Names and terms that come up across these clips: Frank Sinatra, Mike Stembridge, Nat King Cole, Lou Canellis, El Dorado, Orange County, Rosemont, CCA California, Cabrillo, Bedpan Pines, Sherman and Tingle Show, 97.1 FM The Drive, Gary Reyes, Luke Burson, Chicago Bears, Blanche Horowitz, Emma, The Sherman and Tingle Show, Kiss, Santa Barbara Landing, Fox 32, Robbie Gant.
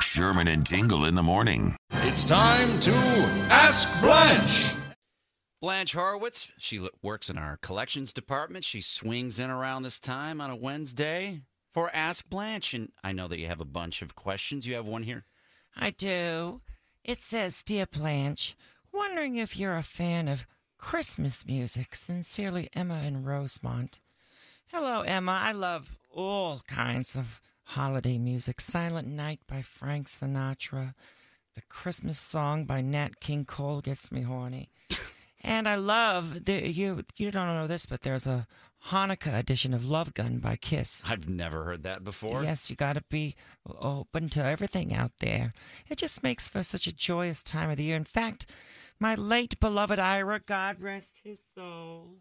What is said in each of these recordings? Sherman and Tingle in the morning. It's time to Ask Blanche. Blanche Horowitz, she works in our collections department. She swings in around this time on a Wednesday for Ask Blanche. And I know that you have a bunch of questions. You have one here? I do. It says, Dear Blanche, wondering if you're a fan of Christmas music. Sincerely, Emma in Rosemont. Hello, Emma. I love all kinds of holiday music. Silent Night by Frank Sinatra. The Christmas Song by Nat King Cole gets me horny. And I love, you don't know this, but there's a Hanukkah edition of Love Gun by Kiss. I've never heard that before. Yes, you got to be open to everything out there. It just makes for such a joyous time of the year. In fact, my late beloved Ira, God rest his soul,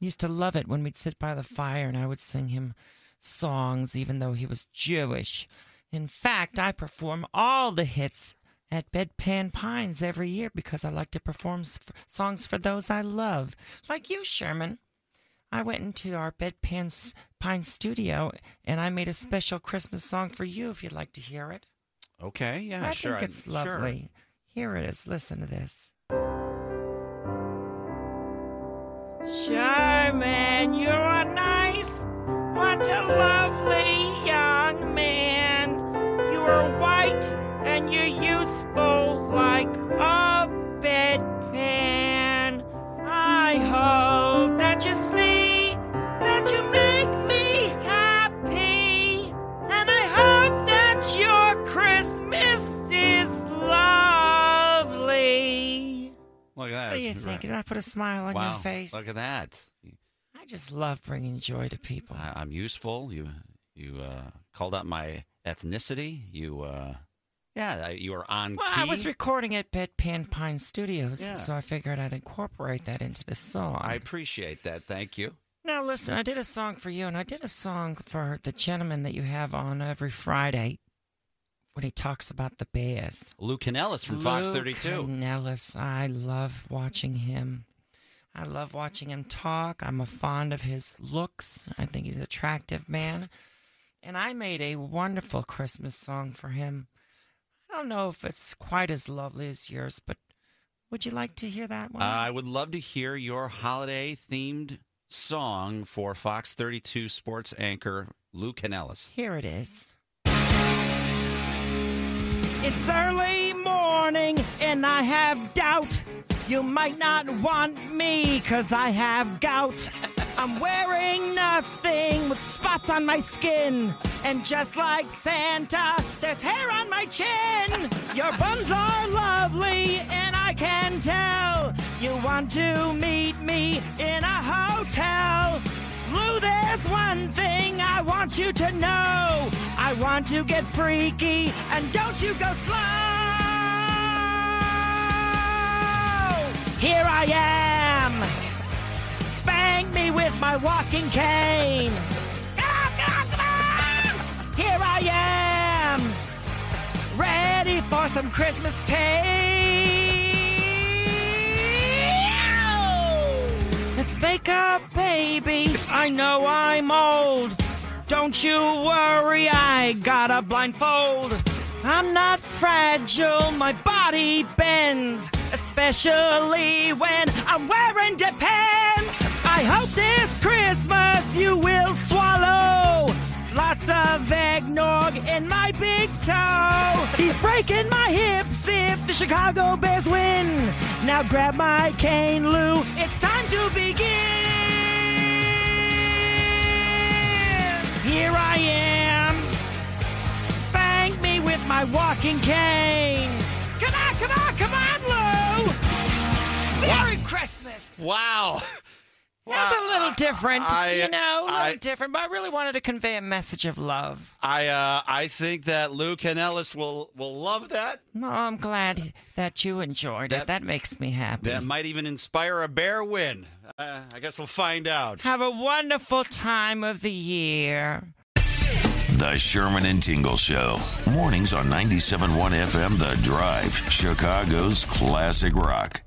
used to love it when we'd sit by the fire and I would sing him songs, even though he was Jewish. In fact, I perform all the hits at Bedpan Pines every year because I like to perform songs for those I love. Like you, Sherman. I went into our Bedpan Pines studio and I made a special Christmas song for you if you'd like to hear it. Okay, yeah, I sure. I think it's lovely. Sure. Here it is. Listen to this. Sherman, you're a nice... What a lovely young man. You are white and you're useful like a bedpan. I hope that you see that you make me happy. And I hope that your Christmas is lovely. Look at that. What do you think? Did I put a smile on your face? Look at that. I just love bringing joy to people. I'm useful. You called out my ethnicity. You are on key. Well, I was recording at Bedpan Pine Studios, so I figured I'd incorporate that into the song. I appreciate that. Thank you. Now, listen, I did a song for you, and I did a song for the gentleman that you have on every Friday when he talks about the Bears. Lou Canellis from Fox 32. Lou Canellis. I love watching him. I love watching him talk. I'm fond of his looks. I think he's an attractive man. And I made a wonderful Christmas song for him. I don't know if it's quite as lovely as yours, but would you like to hear that one? I would love to hear your holiday-themed song for Fox 32 sports anchor Lou Canellis. Here it is. It's early morning and I have doubt. You might not want me, 'cause I have gout. I'm wearing nothing with spots on my skin. And just like Santa, there's hair on my chin. Your buns are lovely, and I can tell. You want to meet me in a hotel. Lou, there's one thing I want you to know. I want to get freaky, and don't you go slow. Here I am. Spank me with my walking cane. Here I am. Ready for some Christmas pain. Let's make up, baby. I know I'm old. Don't you worry, I got a blindfold. I'm not fragile, my body bends. Especially when I'm wearing Depends. I hope this Christmas you will swallow lots of eggnog in my big toe. He's breaking my hips if the Chicago Bears win. Now grab my cane, Lou. It's time to begin. Here I am. Spank me with my walking cane. Come on, Lou! Merry Christmas! Wow. Well, it's a little different, different, but I really wanted to convey a message of love. I think that Lou Canellis will love that. Well, I'm glad that you enjoyed it. That makes me happy. That might even inspire a Bear win. I guess we'll find out. Have a wonderful time of the year. The Sherman and Tingle Show. Mornings on 97.1 FM The Drive, Chicago's classic rock.